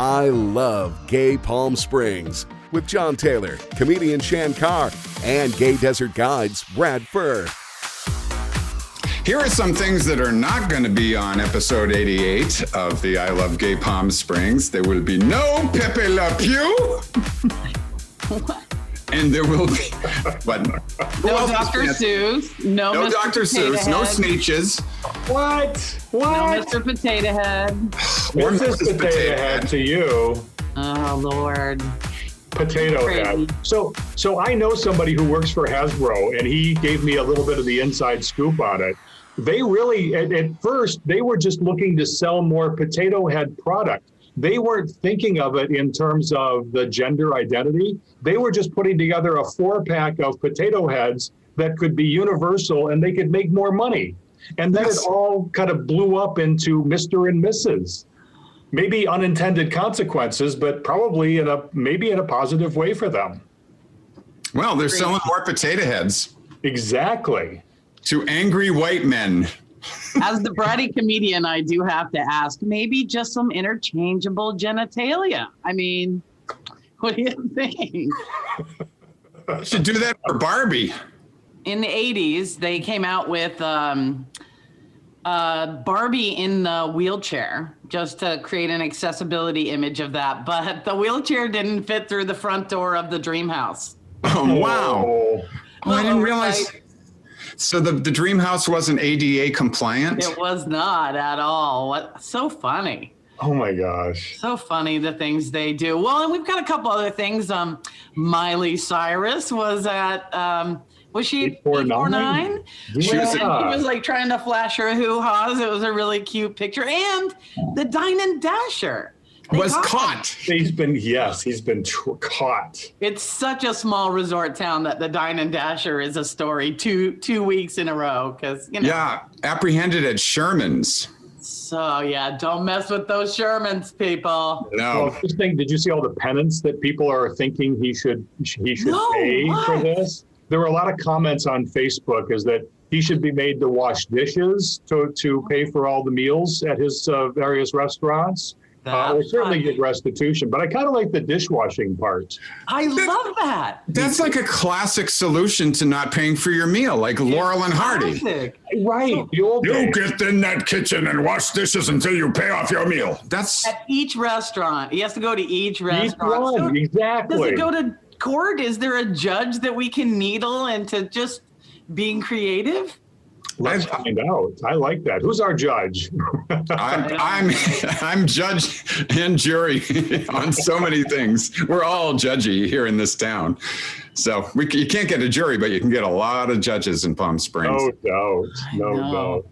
I Love Gay Palm Springs with John Taylor, comedian Shan Carr, and Gay Desert Guide's Brad Burr. Here are some things that are not going to be on episode 88 of the I Love Gay Palm Springs. There will be no Pepe La Pew. What? And there will be but no Dr. Seuss, no Dr. Seuss, no Sneeches. What? No Mr. Potato Head. Or Mrs. Potato Head to you. Oh, Lord. Potato Head. So I know somebody who works for Hasbro, and he gave me a little bit of the inside scoop on it. They really, at first, they were just looking to sell more Potato Head product. They weren't thinking of it in terms of the gender identity. They were just putting together a 4-pack of potato heads that could be universal and they could make more money. And then It all kind of blew up into Mr. and Mrs. Maybe unintended consequences, but probably in a positive way for them. Well, they're selling more potato heads. Exactly. To angry white men. As the bratty comedian, I do have to ask, maybe just some interchangeable genitalia. I mean, what do you think? I should do that for Barbie. In the 80s, they came out with Barbie in the wheelchair just to create an accessibility image of that. But the wheelchair didn't fit through the front door of the dream house. Oh, wow. Well, I didn't realize... So the dream house wasn't ADA compliant? It was not at all. What? So funny. Oh my gosh. So funny, the things they do. Well, and we've got a couple other things. Miley Cyrus was at, was she 849? She was like trying to flash her hoo-haws. It was a really cute picture. And the Dine and Dasher. Was caught. He's been caught. It's such a small resort town that the Dine and Dasher is a story two weeks in a row because, you know. Yeah, apprehended at Sherman's. So, yeah, don't mess with those Sherman's people. No. Well, did you see all the penance that people are thinking he should pay for this? There were a lot of comments on Facebook is that he should be made to wash dishes to pay for all the meals at his various restaurants. We'll certainly get restitution, but I kind of like the dishwashing part. I love that. That's like a classic solution to not paying for your meal, like Laurel and Hardy. Classic. Right. You get in that kitchen and wash dishes until you pay off your meal. That's at each restaurant. He has to go to each restaurant. Each one, exactly. Does he go to court? Is there a judge that we can needle into just being creative? Let's find out. I like that. Who's our judge? I'm judge and jury on so many things. We're all judgy here in this town. So you can't get a jury, but you can get a lot of judges in Palm Springs. No doubt.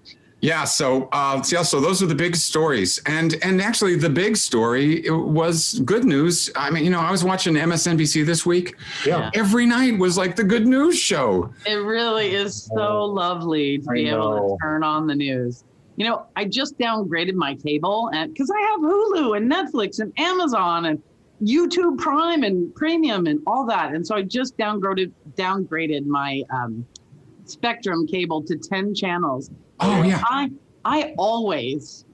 Yeah. So those are the big stories. And actually the big story was good news. I mean, you know, I was watching MSNBC this week. Yeah. Every night was like the good news show. It really is so lovely to be able to turn on the news. You know, I just downgraded my cable because I have Hulu and Netflix and Amazon and YouTube Prime and Premium and all that. And so I just downgraded my Spectrum cable to 10 channels. Oh, yeah. I always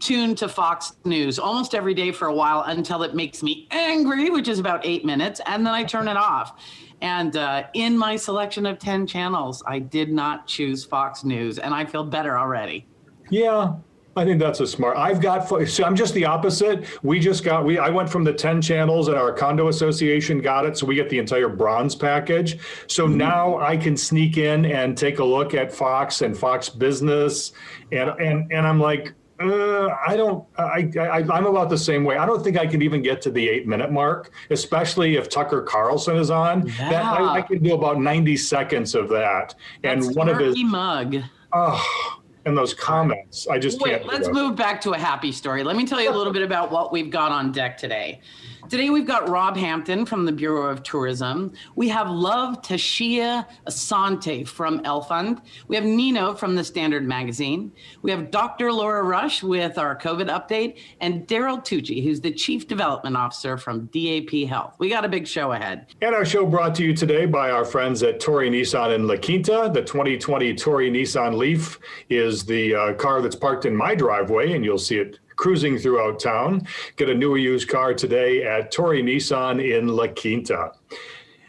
tune to Fox News almost every day for a while until it makes me angry, which is about 8 minutes, and then I turn it off. And in my selection of 10 channels, I did not choose Fox News, and I feel better already. Yeah, I think that's a smart. I'm just the opposite. I went from the 10 channels, and our condo association got it, so we get the entire bronze package. So now I can sneak in and take a look at Fox and Fox Business, and I'm like, I'm about the same way. I don't think I can even get to the 8-minute mark, especially if Tucker Carlson is on. Yeah. I can do about 90 seconds of that, that's and one of his mug. Oh. And those comments, I just can't. Let's move back to a happy story. Let me tell you a little bit about what we've got on deck today. Today we've got Rob Hampton from the Bureau of Tourism. We have Love Tashia Asante from L-Fund. We have Nino from The Standard Magazine. We have Dr. Laura Rush with our COVID update and Daryl Tucci, who's the Chief Development Officer from DAP Health. We got a big show ahead. And our show brought to you today by our friends at Torrey Nissan in La Quinta. The 2020 Torrey Nissan Leaf is the car that's parked in my driveway, and you'll see it cruising throughout town. Get a new used car today at Torrey Nissan in La Quinta.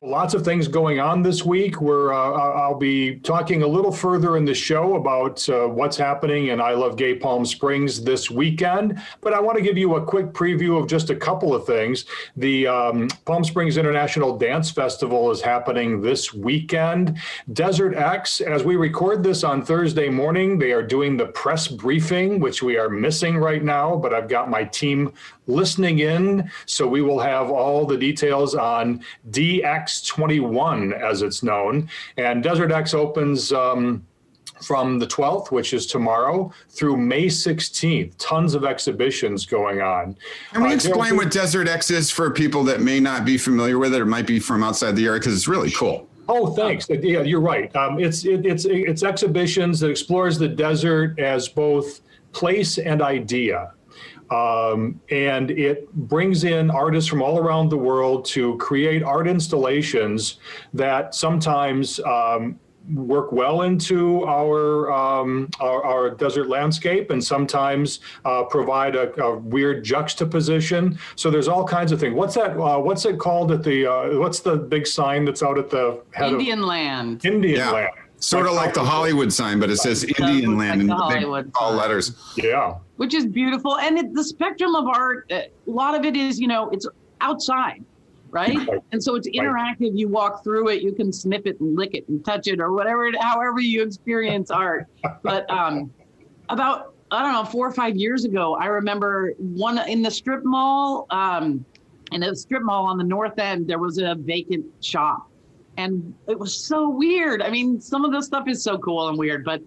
Lots of things going on this week. I'll be talking a little further in the show about what's happening in I Love Gay Palm Springs this weekend, but I want to give you a quick preview of just a couple of things. The Palm Springs International Dance Festival is happening this weekend. Desert X, as we record this on Thursday morning, they are doing the press briefing, which we are missing right now, but I've got my team listening in, so we will have all the details on DX21, as it's known. And Desert X opens from the 12th, which is tomorrow, through May 16th. Tons of exhibitions going on. Can we explain what Desert X is for people that may not be familiar with it or might be from outside the area? Because it's really cool. Oh, thanks. Yeah, you're right. It's exhibitions that explores the desert as both place and idea. And it brings in artists from all around the world to create art installations that sometimes work well into our desert landscape and sometimes provide a weird juxtaposition. So there's all kinds of things. What's that? What's it called at the, what's the big sign that's out at the head Indian of Land. Indian yeah. Land. Sort of like the Hollywood sign, but it says Indian Land in big all letters. Yeah. Which is beautiful. And the spectrum of art, a lot of it is, it's outside, right? And so it's interactive. You walk through it, you can sniff it and lick it and touch it or whatever, however you experience art. But about, 4 or 5 years ago, I remember one in the strip mall, in a strip mall on the north end, there was a vacant shop. And it was so weird. I mean, some of this stuff is so cool and weird, but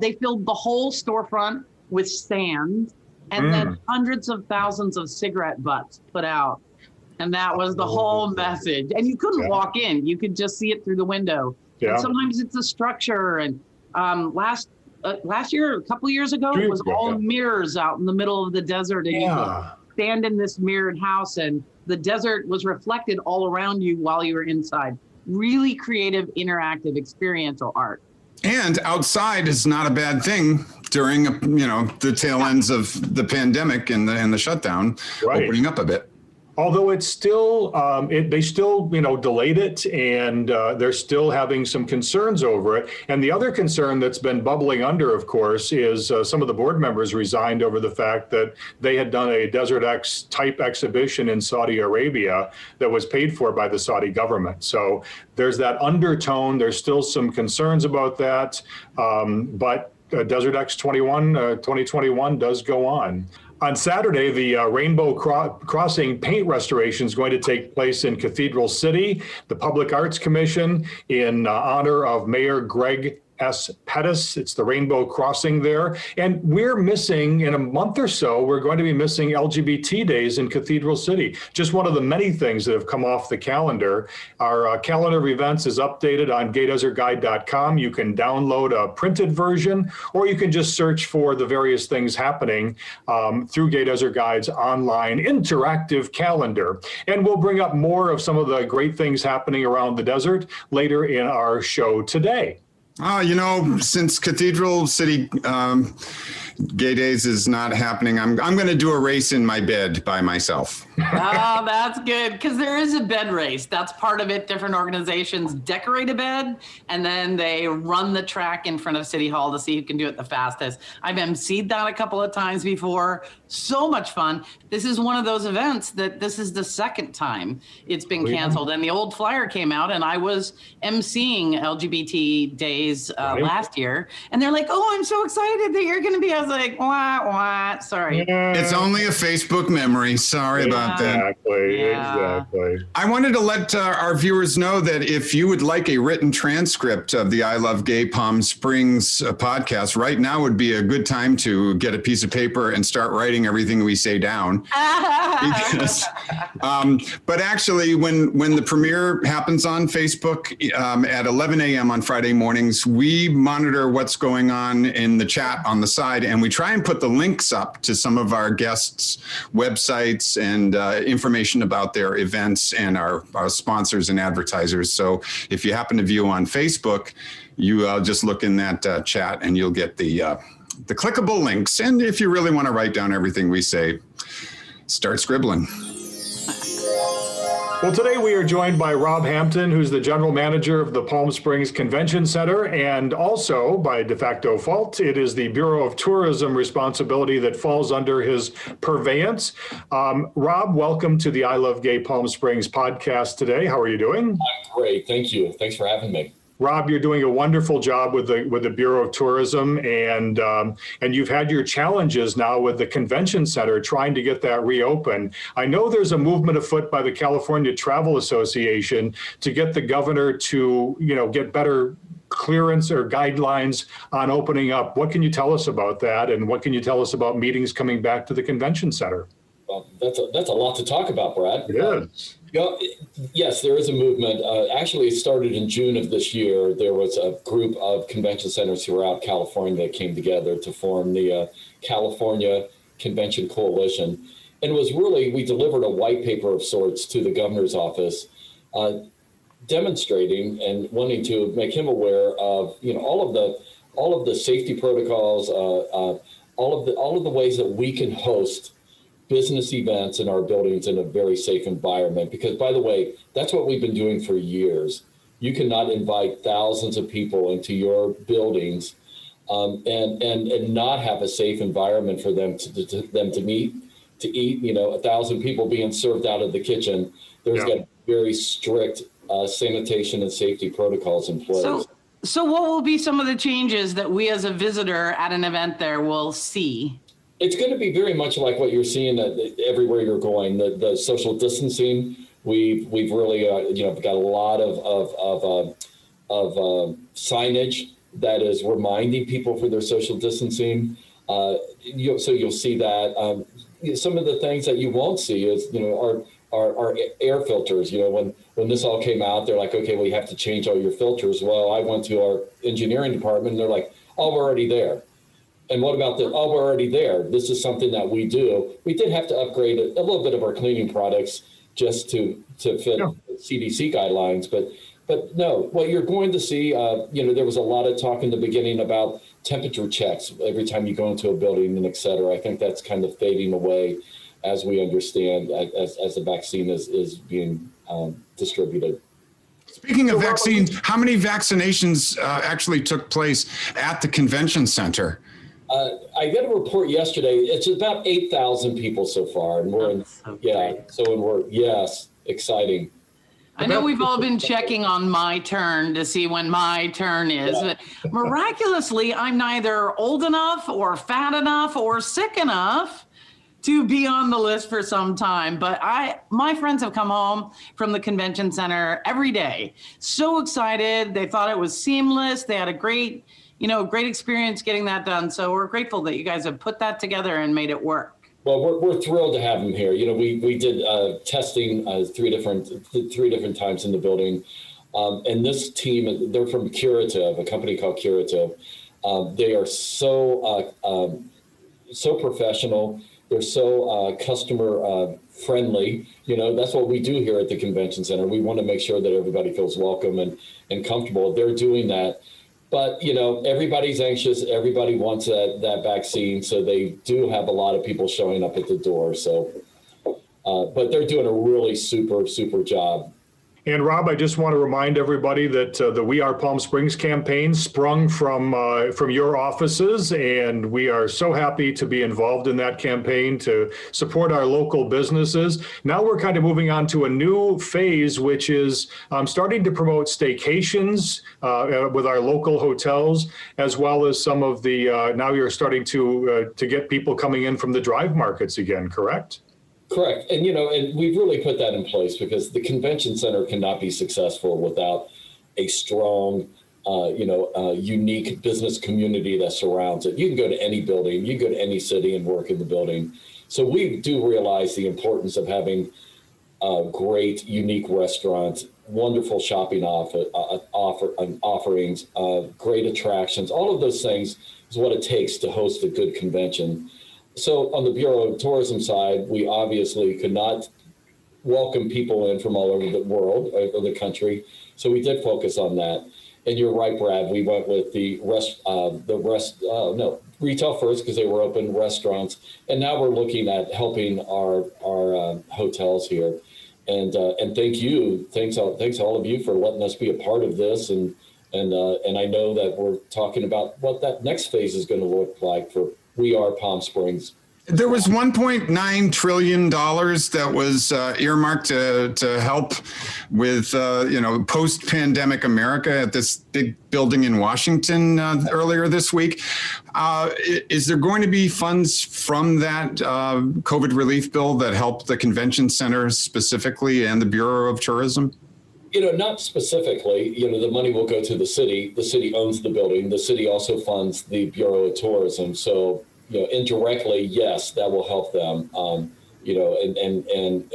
they filled the whole storefront with sand and then hundreds of thousands of cigarette butts put out. And that was the whole message. And you couldn't walk in. You could just see it through the window. Yeah. And sometimes it's a structure. And last year, a couple of years ago, it was all mirrors out in the middle of the desert. And you could stand in this mirrored house and the desert was reflected all around you while you were inside. Really creative, interactive, experiential art. And outside is not a bad thing during, the tail ends of the pandemic and the shutdown, opening up a bit. Although it's still, they still, delayed it and they're still having some concerns over it. And the other concern that's been bubbling under, of course, is some of the board members resigned over the fact that they had done a Desert X type exhibition in Saudi Arabia that was paid for by the Saudi government. So there's that undertone. There's still some concerns about that. But Desert X 2021 does go on. On Saturday, the Rainbow Crossing paint restoration is going to take place in Cathedral City. The Public Arts Commission, in honor of Mayor Greg S. Pettis, it's the Rainbow Crossing there. And we're missing, in a month or so, we're going to be missing LGBT days in Cathedral City. Just one of the many things that have come off the calendar. Our calendar of events is updated on gaydesertguide.com. You can download a printed version, or you can just search for the various things happening through Gay Desert Guide's online interactive calendar. And we'll bring up more of some of the great things happening around the desert later in our show today. Since Cathedral City Gay Days is not happening, I'm going to do a race in my bed by myself. Oh, that's good, because there is a bed race. That's part of it. Different organizations decorate a bed, and then they run the track in front of City Hall to see who can do it the fastest. I've emceed that a couple of times before. So much fun. This is one of those events that this is the second time it's been canceled. And the old flyer came out, and I was emceeing LGBT Days last year. And they're like, oh, I'm so excited that you're going to be. I was like, wah, wah, sorry. Yeah. It's only a Facebook memory. Sorry about that. Exactly. I wanted to let our viewers know that if you would like a written transcript of the I Love Gay Palm Springs podcast, right now would be a good time to get a piece of paper and start writing everything we say down. Because, but actually, when the premiere happens on Facebook at 11 a.m. on Friday mornings, we monitor what's going on in the chat on the side, and we try and put the links up to some of our guests' websites and information about their events and our sponsors and advertisers. So if you happen to view on Facebook, you just look in that chat and you'll get the the clickable links. And if you really want to write down everything we say, start scribbling. Well, today we are joined by Rob Hampton, who's the general manager of the Palm Springs Convention Center, and also, by de facto fault, it is the Bureau of Tourism responsibility that falls under his purveyance. Rob, welcome to the I Love Gay Palm Springs podcast today. How are you doing? I'm great. Thank you. Thanks for having me. Rob, you're doing a wonderful job with the Bureau of Tourism, and you've had your challenges now with the convention center trying to get that reopened. I know there's a movement afoot by the California Travel Association to get the governor to, you know, get better clearance or guidelines on opening up. What can you tell us about that, and what can you tell us about meetings coming back to the convention center? Well, that's a lot to talk about, Brad. It is. Yes, there is a movement. Actually, it started in June of this year. There was a group of convention centers throughout California that came together to form the California Convention Coalition. And it was really, we delivered a white paper of sorts to the governor's office, demonstrating and wanting to make him aware of, you know, all of the safety protocols, all of the ways that we can host business events in our buildings in a very safe environment. Because, by the way, that's what we've been doing for years. You cannot invite thousands of people into your buildings and not have a safe environment for them to meet, to eat. You know, 1,000 people being served out of the kitchen. There's got very strict sanitation and safety protocols in place. So what will be some of the changes that we as a visitor at an event there will see? It's going to be very much like what you're seeing everywhere you're going. The social distancing, we've really got a lot of signage that is reminding people for their social distancing. So you'll see that. Some of the things that you won't see is our air filters. You know, when this all came out, they're like, okay, well, you have to change all your filters. Well, I went to our engineering department, and they're like, oh, we're already there. And what about the, oh, we're already there. This is something that we do. We did have to upgrade a little bit of our cleaning products just to fit CDC guidelines. But no, what you're going to see, there was a lot of talk in the beginning about temperature checks every time you go into a building and et cetera. I think that's kind of fading away as we understand, as the vaccine is being distributed. Speaking of vaccines, how many vaccinations actually took place at the convention center? I got a report yesterday. It's about 8,000 people so far, and we're exciting. I know we've all been checking on my turn to see when my turn is, but miraculously, I'm neither old enough or fat enough or sick enough to be on the list for some time. But my friends have come home from the convention center every day, so excited. They thought it was seamless. They had a great experience getting that done. So we're grateful that you guys have put that together and made it work. Well, we're thrilled to have them here. You know, we did testing three different times in the building. And this team, they're from Curative, a company called Curative. They are so professional. They're so customer friendly. You know, that's what we do here at the convention center. We want to make sure that everybody feels welcome and comfortable. They're doing that. But, you know, everybody's anxious. Everybody wants that vaccine. So they do have a lot of people showing up at the door. So, but they're doing a really super, super job. And Rob, I just want to remind everybody that the We Are Palm Springs campaign sprung from your offices, and we are so happy to be involved in that campaign to support our local businesses. Now we're kind of moving on to a new phase, which is starting to promote staycations with our local hotels, as well as some of the, now you're starting to get people coming in from the drive markets again, correct? Correct. And, you know, and we've really put that in place because the convention center cannot be successful without a strong, unique business community that surrounds it. You can go to any building, you can go to any city and work in the building. So we do realize the importance of having great, unique restaurants, wonderful shopping offerings, great attractions. All of those things is what it takes to host a good convention. So on the Bureau of Tourism side, we obviously could not welcome people in from all over the world or the country. So we did focus on that. And you're right, Brad. We went with the retail first because they were open, restaurants, and now we're looking at helping our hotels here. And thanks to all of you for letting us be a part of this. And I know that we're talking about what that next phase is going to look like for We Are Palm Springs. There was $1.9 trillion that was earmarked to help with, post-pandemic America at this big building in Washington earlier this week. Is there going to be funds from that COVID relief bill that helped the convention center specifically and the Bureau of Tourism? Not specifically. The money will go to the city. The city owns the building. The city also funds the Bureau of Tourism. So, indirectly, yes, that will help them,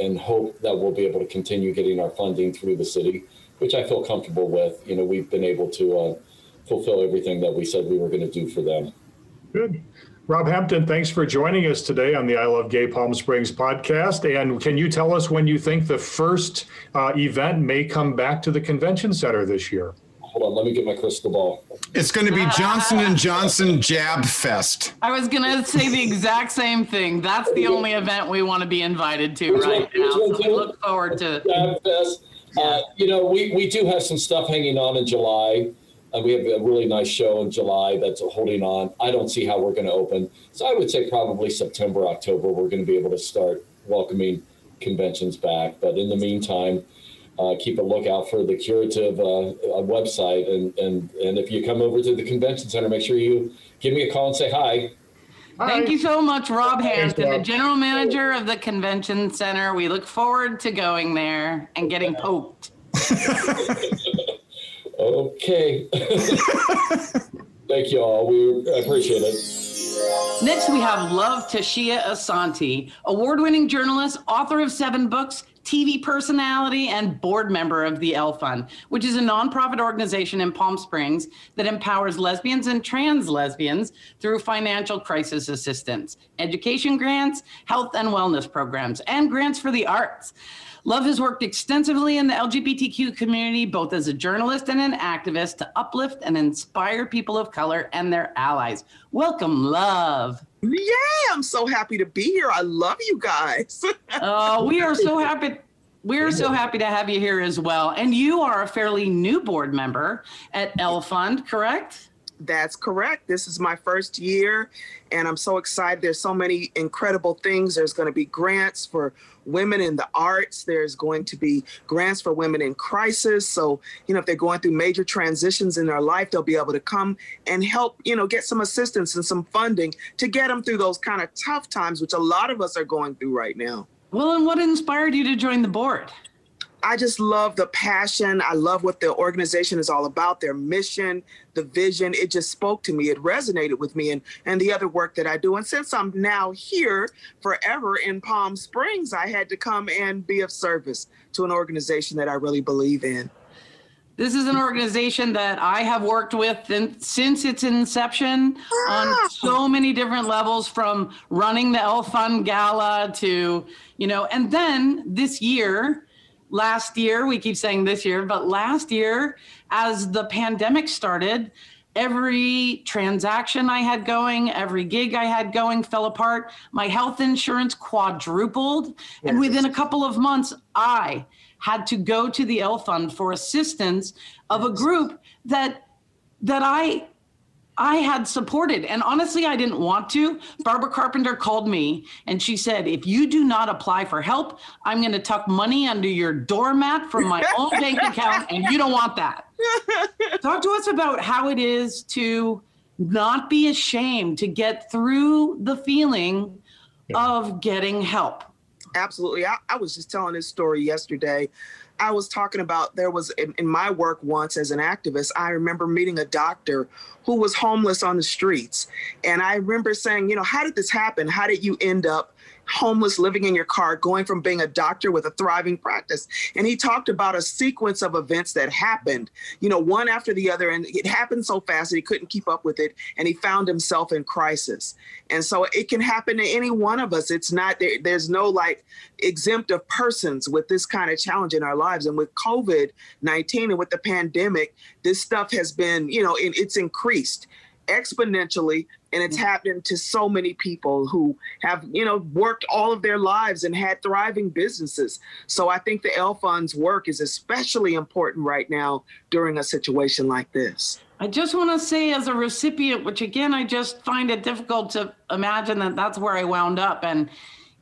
and hope that we'll be able to continue getting our funding through the city, which I feel comfortable with. We've been able to fulfill everything that we said we were going to do for them. Good. Rob Hampton, thanks for joining us today on the I Love Gay Palm Springs podcast. And can you tell us when you think the first event may come back to the convention center this year? Hold on, let me get my crystal ball. It's going to be Johnson & Johnson Jab Fest. I was going to say the exact same thing. That's the only event we want to be invited to right now. So we look forward to Jab Fest. We do have some stuff hanging on in July. We have a really nice show in July that's holding on. I don't see how we're going to open. So I would say probably September, October, we're going to be able to start welcoming conventions back. But in the meantime, keep a lookout for the Curative website. And if you come over to the convention center, make sure you give me a call and say hi. Thank you so much, Rob Hampton, the general manager of the convention center. We look forward to going there and getting poked. Okay. Thank you all. I appreciate it. Next, we have Love Tashia Asante, award-winning journalist, author of 7 books, TV personality, and board member of the L-Fund, which is a nonprofit organization in Palm Springs that empowers lesbians and trans lesbians through financial crisis assistance, education grants, health and wellness programs, and grants for the arts. Love has worked extensively in the LGBTQ community, both as a journalist and an activist, to uplift and inspire people of color and their allies. Welcome, Love. Yeah, I'm so happy to be here. I love you guys. Oh, we are so happy. We're so happy to have you here as well. And you are a fairly new board member at L-Fund, correct? That's correct. This is my first year, and I'm so excited. There's so many incredible things. There's going to be grants for women in the arts. There's going to be grants for women in crisis. So, if they're going through major transitions in their life, they'll be able to come and help, get some assistance and some funding to get them through those kind of tough times, which a lot of us are going through right now. Well, and what inspired you to join the board? I just love the passion. I love what the organization is all about, their mission, the vision. It just spoke to me. It resonated with me and the other work that I do. And since I'm now here forever in Palm Springs, I had to come and be of service to an organization that I really believe in. This is an organization that I have worked with since its inception on so many different levels, from running the L-Fund Gala to, and then this year, last year, we keep saying this year, but last year, as the pandemic started, every transaction I had going, every gig I had going fell apart. My health insurance quadrupled. Yes. And within a couple of months, I had to go to the L-Fund for assistance of a group that I had supported. And honestly, I didn't want to. Barbara Carpenter called me and she said, if you do not apply for help, I'm going to tuck money under your doormat from my own bank account, and you don't want that. Talk to us about how it is to not be ashamed to get through the feeling of getting help. Absolutely. I was just telling this story yesterday. I was talking about, there was in my work once as an activist, I remember meeting a doctor who was homeless on the streets. And I remember saying, how did this happen? How did you end up homeless, living in your car, going from being a doctor with a thriving practice? And he talked about a sequence of events that happened, one after the other. And it happened so fast that he couldn't keep up with it. And he found himself in crisis. And so it can happen to any one of us. It's not, there's no exempt of persons with this kind of challenge in our lives. And with COVID-19 and with the pandemic, this stuff has been, it's increased exponentially. And it's happened to so many people who have, you know, worked all of their lives and had thriving businesses. So I think the L-Fund's work is especially important right now during a situation like this. I just want to say, as a recipient, which again, I just find it difficult to imagine that that's where I wound up. And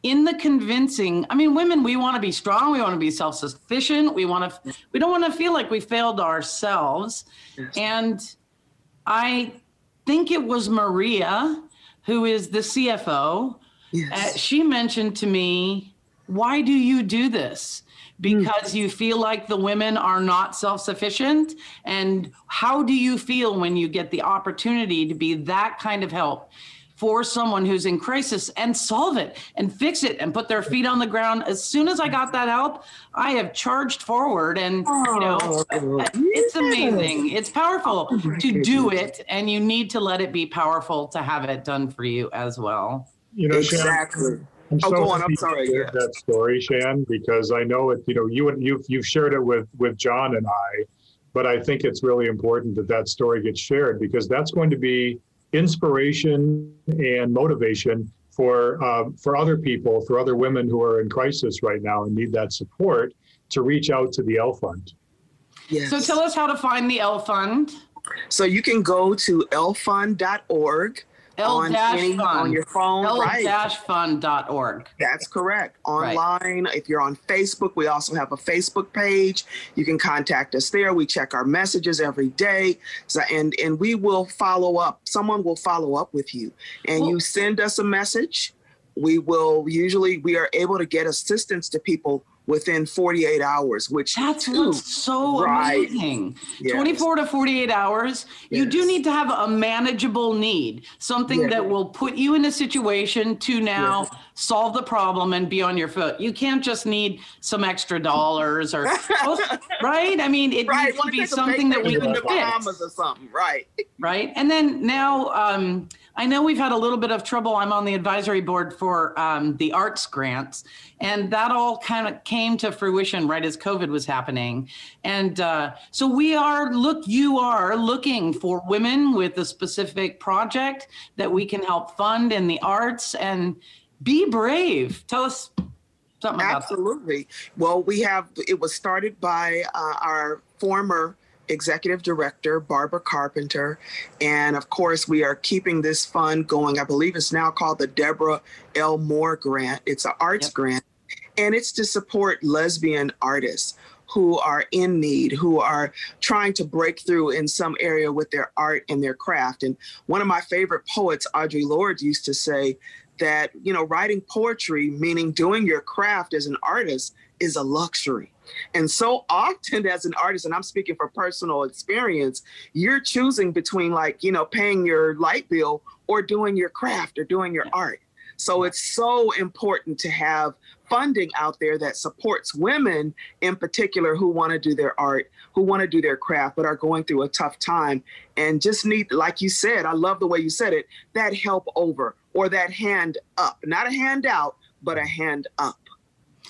in the convincing, I mean, women, we want to be strong. We want to be self-sufficient. We don't want to feel like we failed ourselves. Yes. And I think it was Maria, who is the CFO. Yes. She mentioned to me, why do you do this? Because you feel like the women are not self-sufficient? And how do you feel when you get the opportunity to be that kind of help for someone who's in crisis and solve it and fix it and put their feet on the ground? As soon as I got that help, I have charged forward, and you know, it's amazing. It's powerful to do it, and you need to let it be powerful to have it done for you as well. You know, exactly. I'm sorry, that story, Shan, because I know it. You know, you've shared it with John and I, but I think it's really important that that story gets shared, because that's going to be inspiration and motivation for other people, for other women who are in crisis right now and need that support, to reach out to the L-Fund. Yes. So tell us how to find the L-Fund. So you can go to lfund.org. On your phone, right? L-Fund.org. That's correct. Online, right. If you're on Facebook, we also have a Facebook page. You can contact us there. We check our messages every day, so, and we will follow up. Someone will follow up with you, and you send us a message. We are able to get assistance to people within 48 hours, which that's what's so amazing. Yes. 24 to 48 hours. Yes. You do need to have a manageable need, something that will put you in a situation to now solve the problem and be on your foot. You can't just need some extra dollars or right? I mean, it needs to be something that we can fix. Or something. Right. Right. And then now, I know we've had a little bit of trouble. I'm on the advisory board for the arts grants, and that all kind of came to fruition right as COVID was happening. And so you are looking for women with a specific project that we can help fund in the arts, and be brave. Tell us something about that. Absolutely. Well, it was started by our former Executive Director, Barbara Carpenter. And of course, we are keeping this fund going. I believe it's now called the Deborah L. Moore Grant. It's an arts grant, and it's to support lesbian artists who are in need, who are trying to break through in some area with their art and their craft. And one of my favorite poets, Audre Lorde, used to say that, you know, writing poetry, meaning doing your craft as an artist, is a luxury. And so often as an artist, and I'm speaking for personal experience, you're choosing between, like, you know, paying your light bill or doing your craft or doing your art. So it's so important to have funding out there that supports women in particular who want to do their art, who want to do their craft, but are going through a tough time and just need, like you said, I love the way you said it, that help over, or that hand up, not a handout, but a hand up.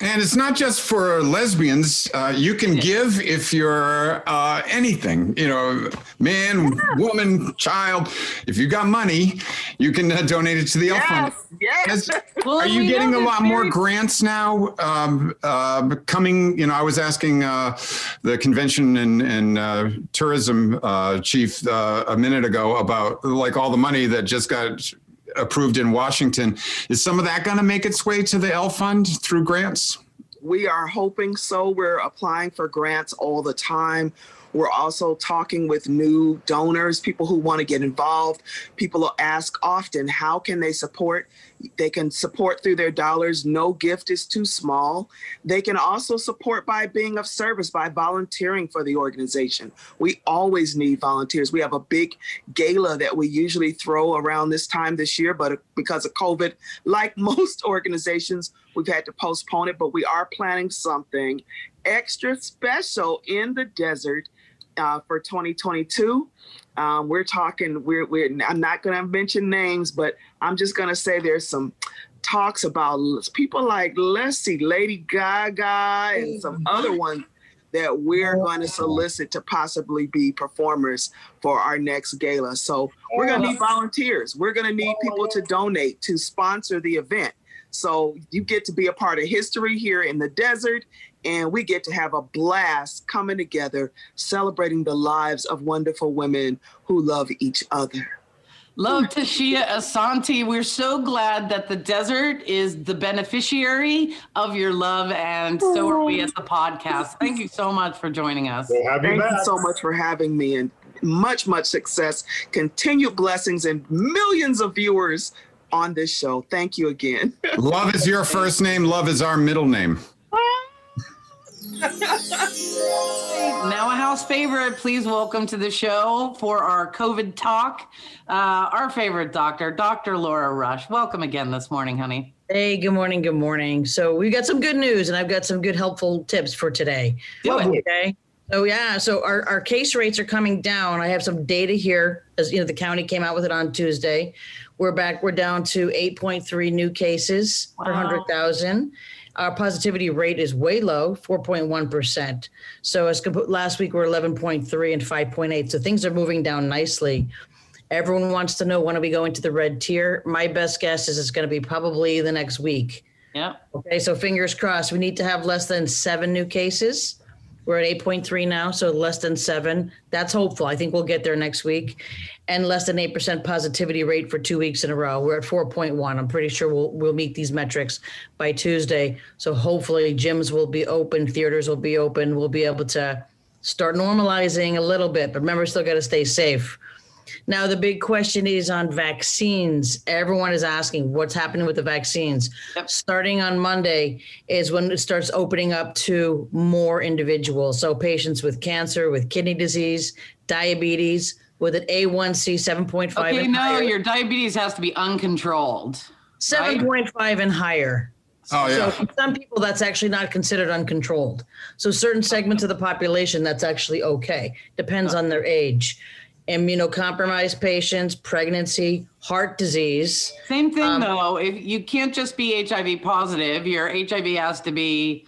And it's not just for lesbians. You can give if you're anything, you know, man, woman, child. If you got money, you can donate it to the L-Fund. Yes. Well, are you getting a lot more grants now coming? You know, I was asking the convention and tourism chief a minute ago about, like, all the money that just got approved in Washington. Is some of that going to make its way to the L-Fund through grants? We are hoping so. We're applying for grants all the time. We're also talking with new donors, people who want to get involved. People will ask often, how can they support? They can support through their dollars. No gift is too small. They can also support by being of service, by volunteering for the organization. We always need volunteers. We have a big gala that we usually throw around this time this year, but because of COVID, like most organizations, we've had to postpone it, but we are planning something extra special in the desert for 2022. We're talking, I'm not going to mention names, but I'm just going to say there's some talks about people like, let's see, Lady Gaga and some other ones that we're going to solicit to possibly be performers for our next gala. So we're going to need volunteers. We're going to need people to donate, to sponsor the event. So you get to be a part of history here in the desert, and we get to have a blast coming together, celebrating the lives of wonderful women who love each other. Love Tashia Asante. We're so glad that the desert is the beneficiary of your love, and so are we at the podcast. Thank you so much for joining us. Thank you so much for having me, and much, much success, continued blessings, and millions of viewers on this show. Thank you again. Love is your first name. Love is our middle name. Now a house favorite, please welcome to the show for our COVID talk, our favorite doctor, Dr. Laura Rush. Welcome again this morning, honey. Hey, good morning, good morning. So we've got some good news, and I've got some good helpful tips for today. Okay. So yeah, so our case rates are coming down. I have some data here, as you know, the county came out with it on Tuesday. We're down to 8.3 new cases per 100,000. Our positivity rate is way low, 4.1%. So as last week, we're 11.3 and 5.8. So things are moving down nicely. Everyone wants to know, when are we going to the red tier? My best guess is it's going to be probably the next week. Yeah. Okay, so fingers crossed. We need to have less than 7 new cases. We're at 8.3 now, so less than 7. That's hopeful. I think we'll get there next week. And less than 8% positivity rate for 2 weeks in a row. We're at 4.1. I'm pretty sure we'll meet these metrics by Tuesday. So hopefully gyms will be open, theaters will be open. We'll be able to start normalizing a little bit. But remember, still got to stay safe. Now, the big question is on vaccines. Everyone is asking what's happening with the vaccines. Yep. Starting on Monday is when it starts opening up to more individuals. So patients with cancer, with kidney disease, diabetes, with an A1C 7.5 and higher. Your diabetes has to be uncontrolled. 7.5 and higher. Oh, yeah. So for some people, that's actually not considered uncontrolled. So certain segments of the population, that's actually okay. Depends on their age. Immunocompromised patients, pregnancy, heart disease. Same thing though, if you can't just be HIV positive, your HIV has to be,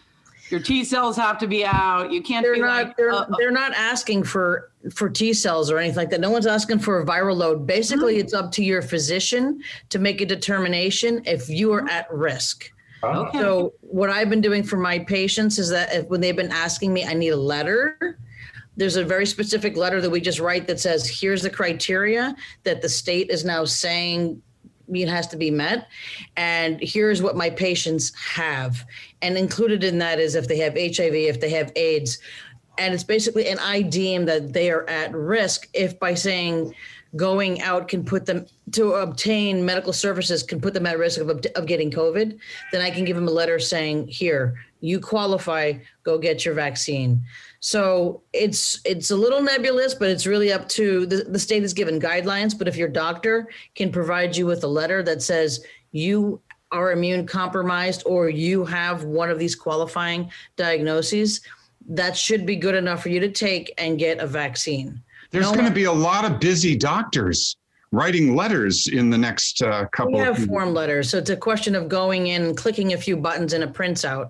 your T cells have to be out. You can't they're not asking for T cells or anything like that. No one's asking for a viral load. Basically, it's up to your physician to make a determination if you are at risk. Okay. So what I've been doing for my patients is that when they've been asking me, I need a letter. There's a very specific letter that we just write that says, here's the criteria that the state is now saying it has to be met. And here's what my patients have. And included in that is if they have HIV, if they have AIDS. And it's basically, and I deem that they are at risk if by saying going out can put them to obtain medical services can put them at risk of getting COVID, then I can give them a letter saying, here, you qualify, go get your vaccine. So it's a little nebulous, but it's really up to the state is given guidelines. But if your doctor can provide you with a letter that says you are immune compromised or you have one of these qualifying diagnoses, that should be good enough for you to take and get a vaccine. There's going to be a lot of busy doctors writing letters in the next couple. We have form letters. So it's a question of going in and clicking a few buttons and a printout.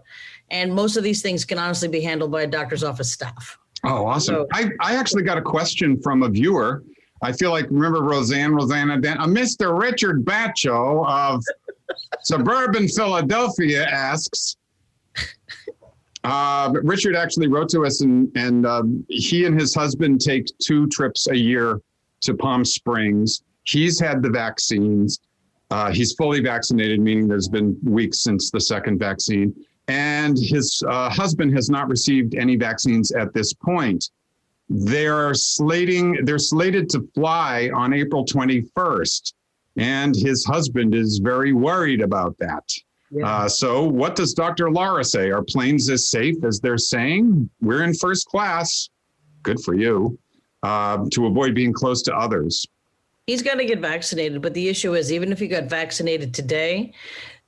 And most of these things can honestly be handled by a doctor's office staff. Oh, awesome. So, I actually got a question from a viewer. I feel like, remember Rosanna, Mr. Richard Bacho of suburban Philadelphia asks, Richard actually wrote to us and he and his husband take 2 trips a year to Palm Springs. He's had the vaccines. He's fully vaccinated, meaning there's been weeks since the second vaccine. And his husband has not received any vaccines at this point. They're slated to fly on April 21st, and his husband is very worried about that. Yeah. So what does Dr. Laura say? Are planes as safe as they're saying? We're in first class. Good for you. To avoid being close to others. He's got to get vaccinated, but the issue is even if he got vaccinated today,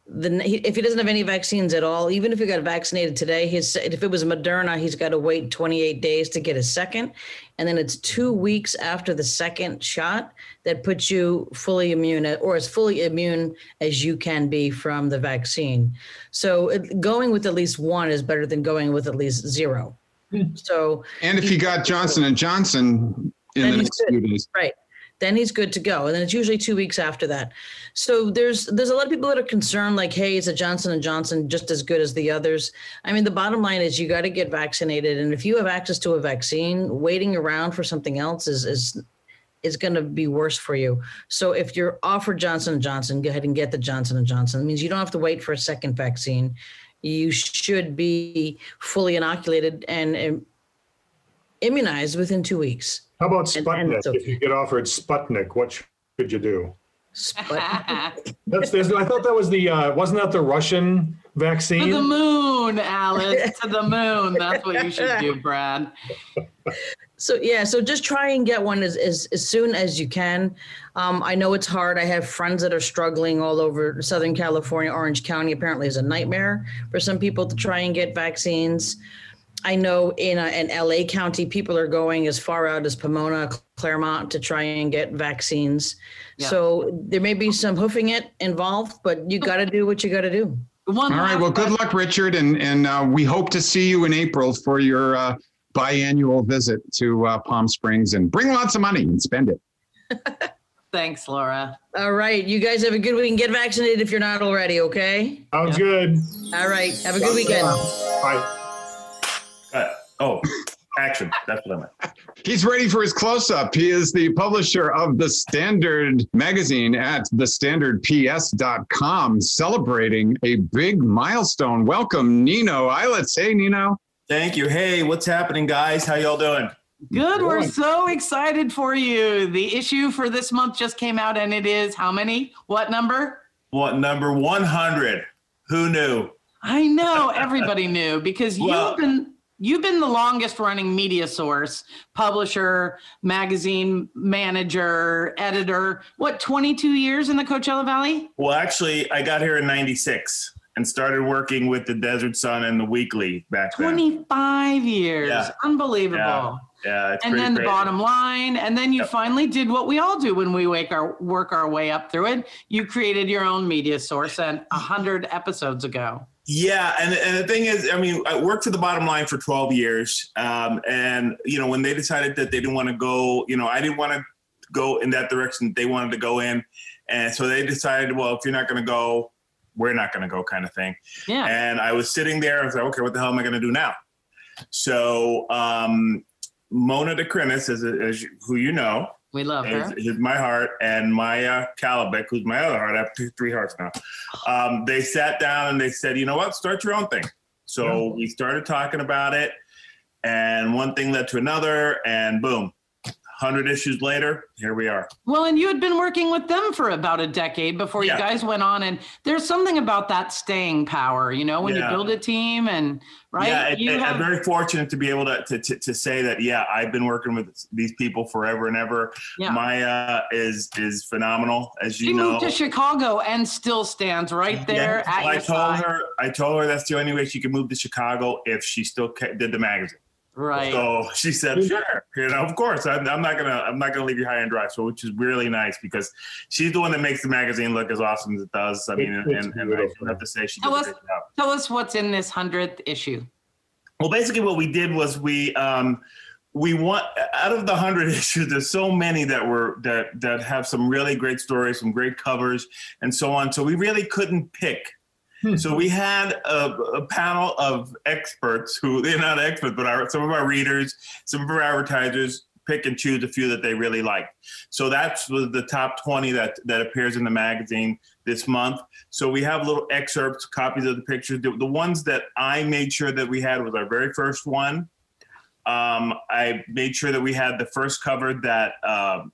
if he doesn't have any vaccines at all, even if he got vaccinated today, if it was Moderna, he's got to wait 28 days to get a second. And then it's 2 weeks after the second shot that puts you fully immune or as fully immune as you can be from the vaccine. So going with at least 1 is better than going with at least 0. So, and if he got Johnson & Johnson in the next few days. Right. Then he's good to go. And then it's usually 2 weeks after that. So there's a lot of people that are concerned, like, hey, is a Johnson & Johnson just as good as the others? I mean, the bottom line is you got to get vaccinated. And if you have access to a vaccine, waiting around for something else is going to be worse for you. So if you're offered Johnson & Johnson, go ahead and get the Johnson & Johnson. It means you don't have to wait for a second vaccine. You should be fully inoculated and immunized within 2 weeks. How about Sputnik? And if you get offered Sputnik, what should you do? Sputnik. I thought that was wasn't that the Russian vaccine? To the moon, Alice, to the moon. That's what you should do, Brad. So, yeah, so just try and get one as soon as you can. I know it's hard. I have friends that are struggling all over Southern California. Orange County apparently is a nightmare for some people to try and get vaccines. I know in L.A. County, people are going as far out as Pomona, Claremont to try and get vaccines. Yeah. So there may be some hoofing it involved, but you got to do what you got to do. All right. Well, good luck, Richard. And we hope to see you in April for your biannual visit to Palm Springs, and bring lots of money and spend it. Thanks, Laura. All right. You guys have a good week and get vaccinated if you're not already. Okay. Sounds good. All right. Have a good weekend. Bye. Action. That's what I meant. He's ready for his close-up. He is the publisher of The Standard Magazine at thestandardps.com, celebrating a big milestone. Welcome, Nino Islitz. Hey, Nino. Thank you. Hey, what's happening, guys? How y'all doing? Good. We're so excited for you. The issue for this month just came out, and it is how many? What number? What number? 100. Who knew? I know. Everybody knew, because You've been the longest running media source, publisher, magazine manager, editor, 22 years in the Coachella Valley? Well, actually, I got here in 96 and started working with the Desert Sun and the Weekly back then. 25 years. Yeah. Unbelievable. Yeah, it's pretty crazy. The Bottom Line. And then you finally did what we all do when we work our way up through it. You created your own media source, and 100 episodes ago. Yeah, and the thing is, I mean, I worked at the Bottom Line for 12 years, and you know, when they decided that they didn't want to go, you know, I didn't want to go in that direction that they wanted to go in, and so they decided, well, if you're not going to go, we're not going to go, kind of thing. Yeah. And I was sitting there, I was like, okay, what the hell am I going to do now? So Mona DeCrinis, who you know, we love her. Is my heart, and Maya Kalibik, who's my other heart. I have three hearts now. They sat down and they said, you know what, start your own thing. So we started talking about it, and one thing led to another, and boom, 100 issues later, here we are. Well, and you had been working with them for about a decade before you guys went on, and there's something about that staying power, you know, when you build a team and, right? Yeah, I'm very fortunate to be able to say that, I've been working with these people forever and ever. Yeah. Maya is phenomenal, as you know. She moved to Chicago and still stands right there at your side. I told her that's the only way she could move to Chicago, if she still did the magazine. Right. So she said, sure, you know, of course, I'm not gonna leave you high and dry. So, which is really nice, because she's the one that makes the magazine look as awesome as it does. I mean, and I have to say, she did a great job. Tell us what's in this 100th issue. Well, basically, what we did was we want, out of the 100 issues, there's so many that have some really great stories, some great covers, and so on. So we really couldn't pick. So we had a panel of experts who, they're not experts, but some of our readers, some of our advertisers, pick and choose a few that they really liked. So that was the top 20 that appears in the magazine this month. So we have little excerpts, copies of the pictures. The ones that I made sure that we had was our very first one. I made sure that we had the first cover that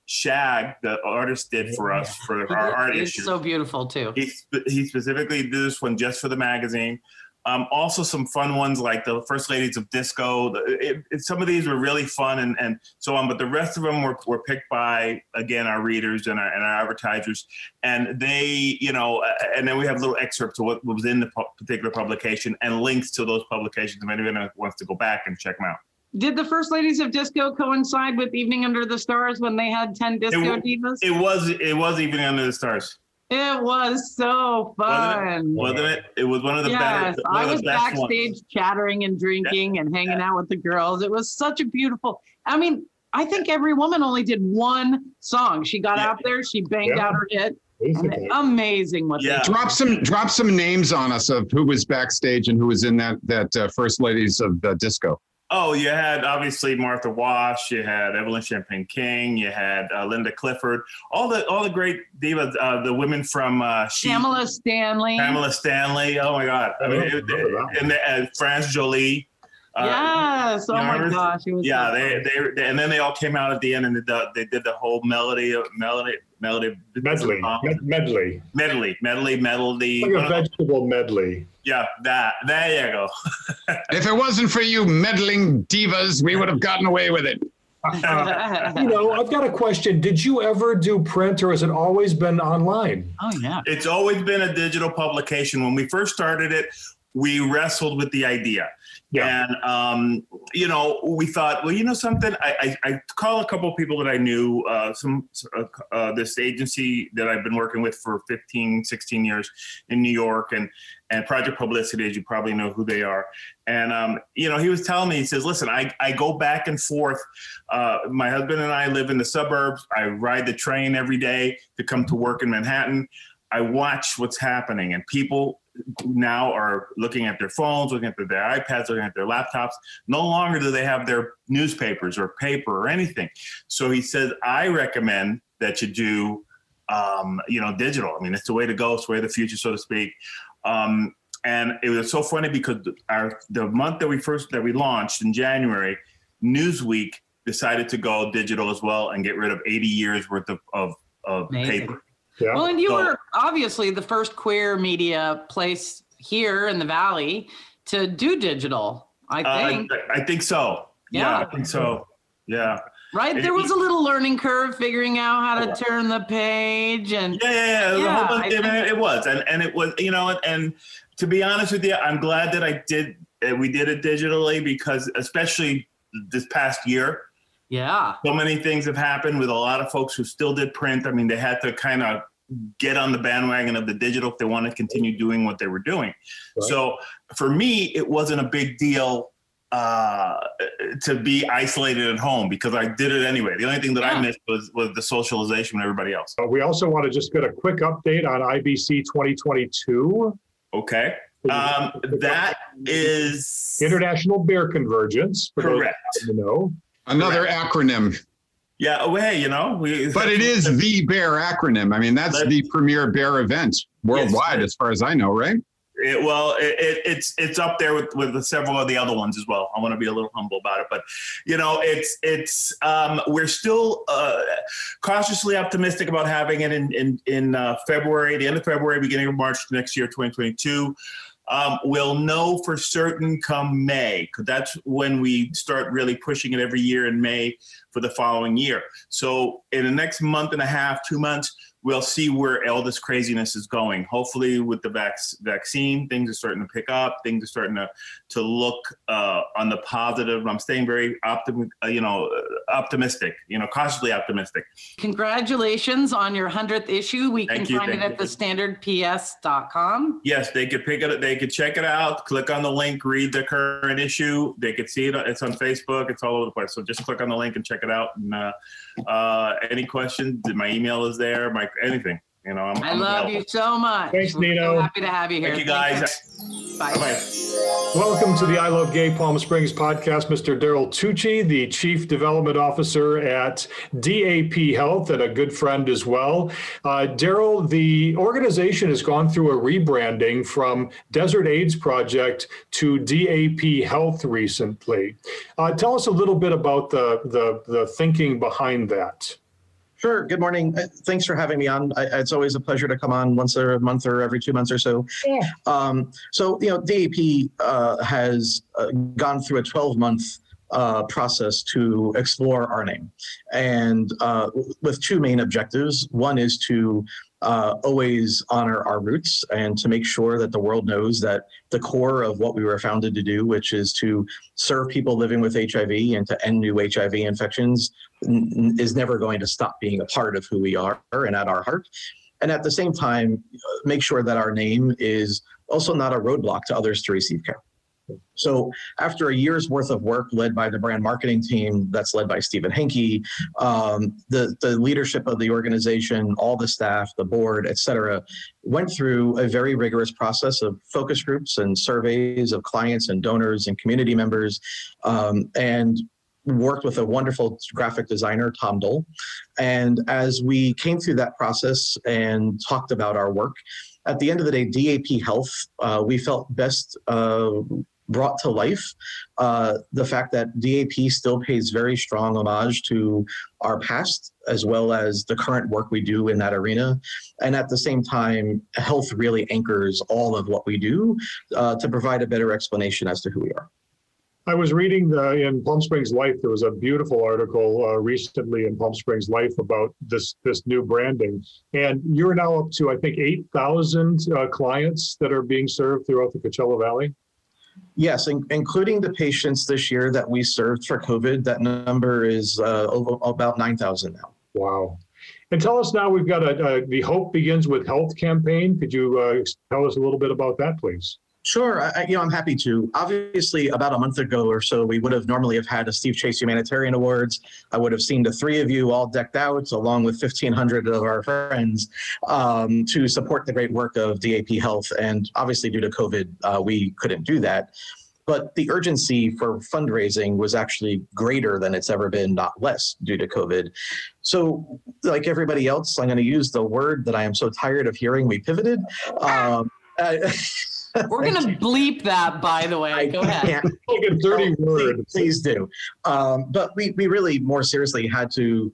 Shag, the artist, did for us for our art issue. It's so beautiful, too. He specifically did this one just for the magazine. Also some fun ones like the First Ladies of Disco. Some of these were really fun and so on, but the rest of them were picked by, again, our readers and our advertisers. And they, you know, and then we have little excerpts of what was in the particular publication and links to those publications if anyone wants to go back and check them out. Did the First Ladies of Disco coincide with Evening Under the Stars when they had 10 disco divas? It was Evening Under the Stars. It was so fun. Wasn't it? It was one of the best. Yes, I was backstage chattering and drinking and hanging out with the girls. It was such a beautiful, I mean, I think every woman only did one song. She got out there, she banged out her hit. Amazing what they drop some names on us of who was backstage and who was in that First Ladies of the Disco. Oh, you had obviously Martha Wash, you had Evelyn Champagne King, you had Linda Clifford, all the great divas, the women from Pamela Stanley. Oh my God! I mean, and Franz Jolie. Yes! Oh my gosh! It was they and then they all came out at the end and they did the whole medley. Like a vegetable medley. Yeah, that. There you go. If it wasn't for you meddling divas, we would have gotten away with it. I've got a question. Did you ever do print, or has it always been online? Oh yeah, it's always been a digital publication. When we first started it, we wrestled with the idea. Yeah. And, we thought, well, you know something, I call a couple of people that I knew, this agency that I've been working with for 15, 16 years in New York and Project Publicity, as you probably know who they are. And, he was telling me, he says, listen, I go back and forth. My husband and I live in the suburbs. I ride the train every day to come to work in Manhattan. I watch what's happening, and people now are looking at their phones, looking at their iPads, looking at their laptops. No longer do they have their newspapers or paper or anything. So he says, I recommend that you do, digital. I mean, it's the way to go. It's the way of the future, so to speak. And it was so funny because the month that we launched in January, Newsweek decided to go digital as well and get rid of 80 years worth of paper. Yeah. Well, and you were obviously the first queer media place here in the Valley to do digital, I think. I think so. Yeah, I think so. Yeah. Right? There was a little learning curve figuring out how to turn the page. And yeah. It was. And it was, and to be honest with you, I'm glad that we did it digitally, because especially this past year, so many things have happened with a lot of folks who still did print. I mean, they had to kind of get on the bandwagon of the digital if they want to continue doing what they were doing. Right. So for me, it wasn't a big deal to be isolated at home, because I did it anyway. The only thing that I missed was the socialization with everybody else. We also want to just get a quick update on IBC 2022. Okay. That is International Beer Convergence. Correct. Another acronym. Yeah, well, hey, But it is the BEAR acronym. I mean, that's the premier BEAR event worldwide, as far as I know, right? It's up there with several of the other ones as well. I want to be a little humble about it, but we're still cautiously optimistic about having it in February, the end of February, beginning of March next year, 2022. We'll know for certain come May, because that's when we start really pushing it every year in May for the following year. So in the next month and a half, 2 months, we'll see where all this craziness is going. Hopefully with the vaccine, things are starting to pick up. Things are starting to look on the positive. I'm staying very optimistic, cautiously optimistic. Congratulations on your 100th issue. We can find it at thestandardps.com. Yes, they could pick it up. They could check it out. Click on the link, read the current issue. They could see it. It's on Facebook. It's all over the place. So just click on the link and check it out. And any questions, my email is there. Mike, anything. I love you so much. Thanks, Nino. So happy to have you here. Thank you, guys. Bye. Welcome to the I Love Gay Palm Springs podcast, Mr. Daryl Tucci, the Chief Development Officer at DAP Health and a good friend as well. Daryl, the organization has gone through a rebranding from Desert AIDS Project to DAP Health recently. Tell us a little bit about the thinking behind that. Sure. Good morning. Thanks for having me on. It's always a pleasure to come on once a month or every 2 months or so. Yeah. DAP has gone through a 12-month process to explore our name, and with two main objectives. One is to always honor our roots and to make sure that the world knows that the core of what we were founded to do, which is to serve people living with HIV and to end new HIV infections, is never going to stop being a part of who we are and at our heart. And at the same time, make sure that our name is also not a roadblock to others to receive care. So after a year's worth of work led by the brand marketing team that's led by Stephen Henke, the leadership of the organization, all the staff, the board, et cetera, went through a very rigorous process of focus groups and surveys of clients and donors and community members, and worked with a wonderful graphic designer, Tom Dole. And as we came through that process and talked about our work, at the end of the day, DAP Health, we felt best brought to life the fact that DAP still pays very strong homage to our past as well as the current work we do in that arena. And at the same time, health really anchors all of what we do to provide a better explanation as to who we are. I was reading in Palm Springs Life, there was a beautiful article recently in Palm Springs Life about this new branding. And you're now up to, I think, 8,000 clients that are being served throughout the Coachella Valley? Yes, including the patients this year that we served for COVID. That number is about 9,000 now. Wow. And tell us now, we've got the Hope Begins with Health campaign. Could you tell us a little bit about that, please? Sure, I'm happy to. Obviously, about a month ago or so, we would have normally have had a Steve Chase Humanitarian Awards. I would have seen the three of you all decked out, along with 1,500 of our friends, to support the great work of DAP Health. And obviously, due to COVID, we couldn't do that. But the urgency for fundraising was actually greater than it's ever been, not less, due to COVID. So like everybody else, I'm going to use the word that I am so tired of hearing. We pivoted. We're going to bleep that, by the way. Go ahead. A dirty word. Please do. But we really more seriously had to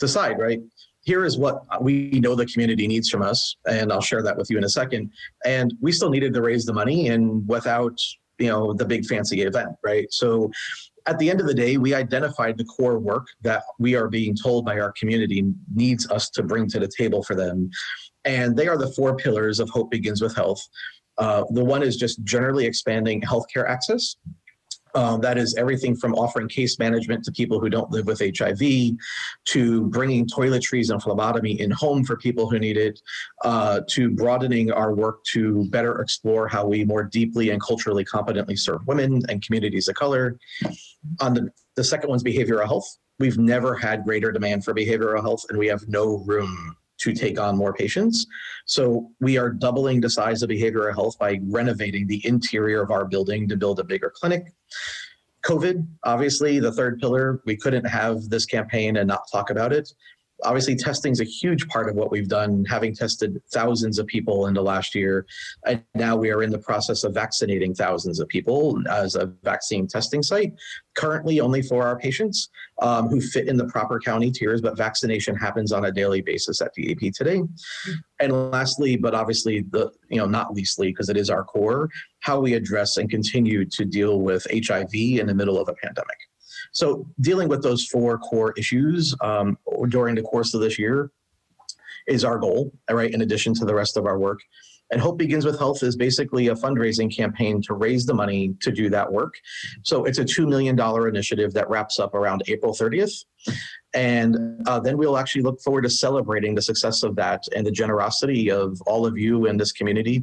decide, right? Here is what we know the community needs from us, and I'll share that with you in a second. And we still needed to raise the money and without, the big fancy event, right? So at the end of the day, we identified the core work that we are being told by our community needs us to bring to the table for them. And they are the four pillars of Hope Begins with Health. The one is just generally expanding healthcare access. That is everything from offering case management to people who don't live with HIV, to bringing toiletries and phlebotomy in home for people who need it, to broadening our work to better explore how we more deeply and culturally competently serve women and communities of color. On the second one's behavioral health. We've never had greater demand for behavioral health, and we have no room to take on more patients. So we are doubling the size of behavioral health by renovating the interior of our building to build a bigger clinic. COVID, obviously, the third pillar, we couldn't have this campaign and not talk about it. Obviously, testing is a huge part of what we've done, having tested thousands of people in the last year. And now we are in the process of vaccinating thousands of people as a vaccine testing site, currently only for our patients who fit in the proper county tiers, but vaccination happens on a daily basis at DAP today. And lastly, but obviously, not leastly, because it is our core, how we address and continue to deal with HIV in the middle of a pandemic. So dealing with those four core issues during the course of this year is our goal, right, in addition to the rest of our work. And Hope Begins with Health is basically a fundraising campaign to raise the money to do that work. So it's a $2 million initiative that wraps up around April 30th. And then we'll actually look forward to celebrating the success of that and the generosity of all of you in this community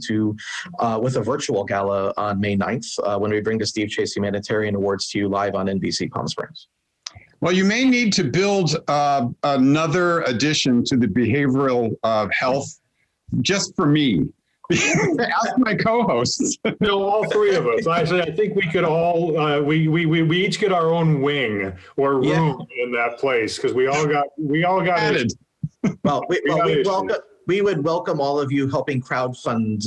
with a virtual gala on May 9th when we bring the Steve Chase Humanitarian Awards to you live on NBC Palm Springs. Well, you may need to build another addition to the behavioral health just for me. Ask my co-hosts. No, all three of us. I think we could all we each get our own wing or room in that place because we all got added. Well, we would welcome all of you helping crowdfund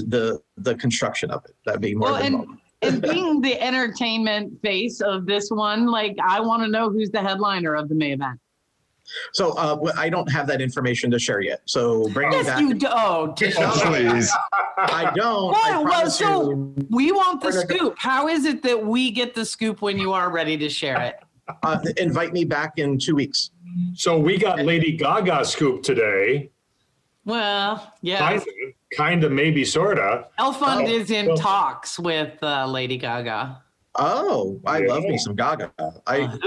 the construction of it. That'd be more than welcome. And being the entertainment face of this one, I want to know who's the headliner of the May event. So I don't have that information to share yet. So bring me that. Yes, you do. Oh, please. I don't. Well, so we want the scoop. How is it that we get the scoop when you are ready to share it? Invite me back in 2 weeks. So we got Lady Gaga scoop today. Well, yeah. Kind of, maybe, sort of. L-Fund is in talks with Lady Gaga. Oh, I love me some Gaga.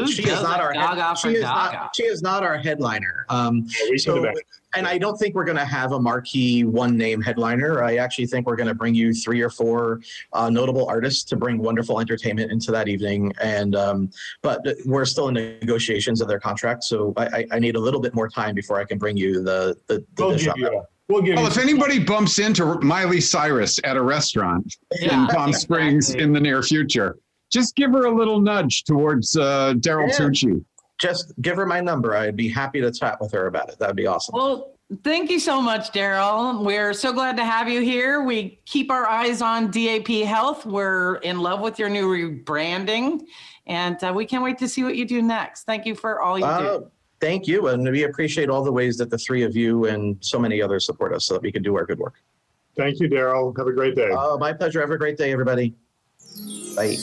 She is not our she is not our headliner. And I don't think we're going to have a marquee one-name headliner. I actually think we're going to bring you 3 or 4 notable artists to bring wonderful entertainment into that evening. And but we're still in negotiations of their contract, so I need a little bit more time before I can bring you the Well, if anybody bumps into Miley Cyrus at a restaurant in Palm Springs in the near future, just give her a little nudge towards Daryl Tucci. Just give her my number. I'd be happy to chat with her about it. That'd be awesome. Well, thank you so much, Daryl. We're so glad to have you here. We keep our eyes on DAP Health. We're in love with your new rebranding, and we can't wait to see what you do next. Thank you for all you do. Thank you, and we appreciate all the ways that the 3 of you and so many others support us so that we can do our good work. Thank you, Daryl. Have a great day. Oh, my pleasure. Have a great day, everybody. Bye.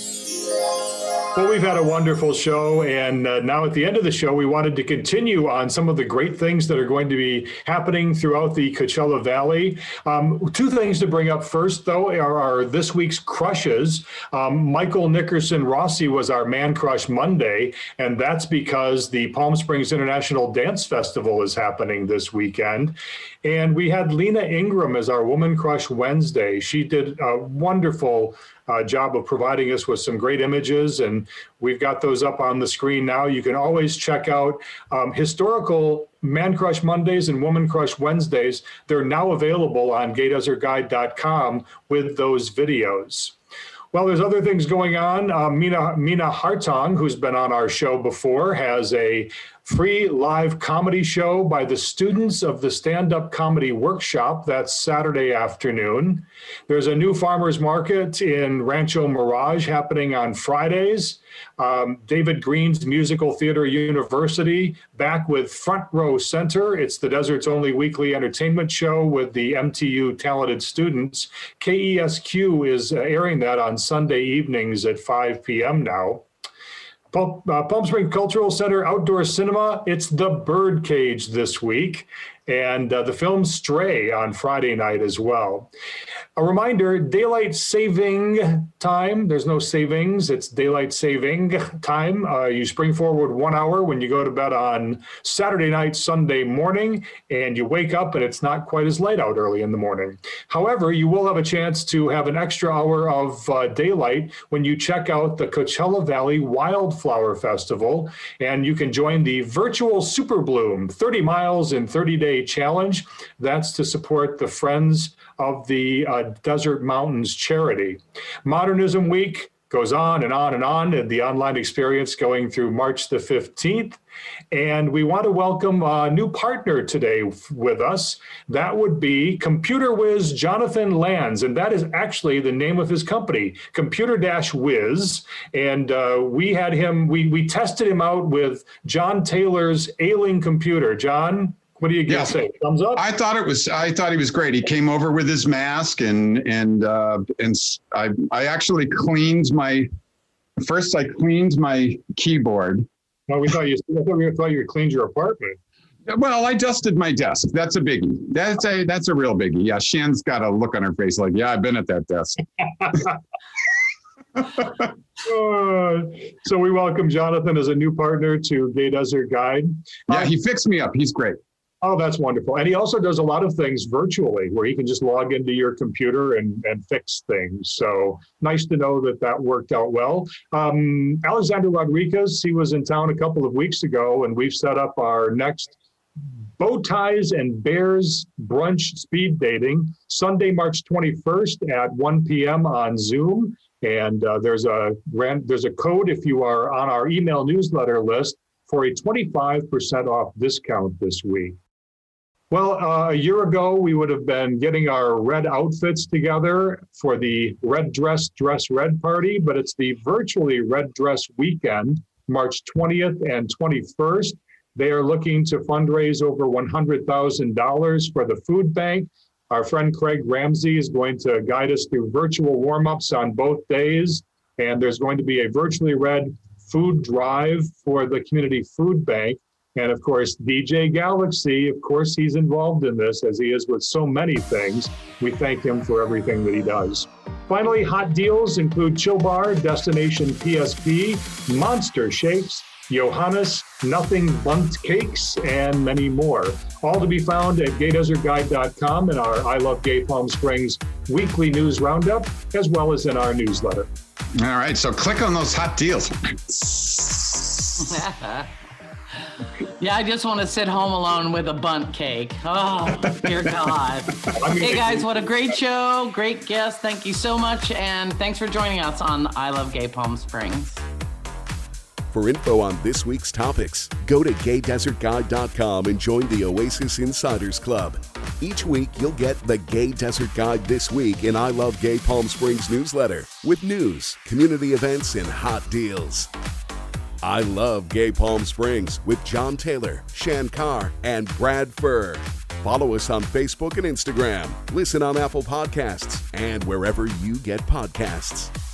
Well, we've had a wonderful show, and now at the end of the show, we wanted to continue on some of the great things that are going to be happening throughout the Coachella Valley. 2 things to bring up first, though, are this week's crushes. Michael Nickerson Rossi was our Man Crush Monday, and that's because the Palm Springs International Dance Festival is happening this weekend. And we had Lena Ingram as our Woman Crush Wednesday. She did a wonderful job of providing us with some great images, and we've got those up on the screen now. You can always check out historical Man Crush Mondays and Woman Crush Wednesdays. They're now available on GayDesertGuide.com with those videos. Well, there's other things going on. Mina Hartong, who's been on our show before, has a free live comedy show by the students of the Stand-Up Comedy Workshop. That's Saturday afternoon. There's a new farmers market in Rancho Mirage happening on Fridays. David Green's Musical Theater University back with Front Row Center. It's the desert's only weekly entertainment show with the MTU talented students. KESQ is airing that on Sunday evenings at 5 p.m. now. Palm Springs Cultural Center Outdoor Cinema, it's The Birdcage this week, and the film Stray on Friday night as well. A reminder, daylight saving time, there's no savings, it's daylight saving time. You spring forward 1 hour when you go to bed on Saturday night, Sunday morning, and you wake up and it's not quite as light out early in the morning. However, you will have a chance to have an extra hour of daylight when you check out the Coachella Valley Wildflower Festival, and you can join the virtual Super Bloom 30 miles in 30 day challenge. That's to support the Friends of the Desert Mountains charity. Modernism Week goes on and on and on in the online experience going through March the 15th. And we want to welcome a new partner today with us. That would be Computer Whiz Jonathan Lands, and that is actually the name of his company, Computer-Whiz. And we had him, we tested him out with John Taylor's ailing computer. John, what do you say? Thumbs up? I thought he was great. He came over with his mask, and I actually cleaned my. First, I cleaned my keyboard. Well, we thought you cleaned your apartment. Well, I dusted my desk. That's a biggie. That's a real biggie. Yeah, Shan's got a look on her face like, yeah, I've been at that desk. So we welcome Jonathan as a new partner to Gay Desert Guide. Yeah, he fixed me up. He's great. Oh, that's wonderful. And he also does a lot of things virtually where you can just log into your computer and fix things. So nice to know that that worked out well. Alexander Rodriguez, he was in town a couple of weeks ago, and we've set up our next Bow Ties and Bears Brunch Speed Dating Sunday, March 21st at 1 p.m. on Zoom. And there's a code if you are on our email newsletter list for a 25% off discount this week. Well, a year ago, we would have been getting our red outfits together for the Red Dress Red Party, but it's the virtually Red Dress Weekend, March 20th and 21st. They are looking to fundraise over $100,000 for the food bank. Our friend Craig Ramsey is going to guide us through virtual warm-ups on both days, and there's going to be a virtually red food drive for the community food bank. And of course, DJ Galaxy, of course, he's involved in this, as he is with so many things. We thank him for everything that he does. Finally, hot deals include Chill Bar, Destination PSP, Monster Shakes, Johannes, Nothing Bunt Cakes, and many more. All to be found at GayDesertGuide.com in our I Love Gay Palm Springs weekly news roundup, as well as in our newsletter. All right, so click on those hot deals. Yeah, I just want to sit home alone with a bunt cake. Oh, dear God. Hey, guys, what a great show. Great guest. Thank you so much. And thanks for joining us on I Love Gay Palm Springs. For info on this week's topics, go to GayDesertGuide.com and join the Oasis Insiders Club. Each week, you'll get the Gay Desert Guide This Week in I Love Gay Palm Springs newsletter with news, community events, and hot deals. I Love Gay Palm Springs with John Taylor, Shan Carr, and Brad Burr. Follow us on Facebook and Instagram. Listen on Apple Podcasts and wherever you get podcasts.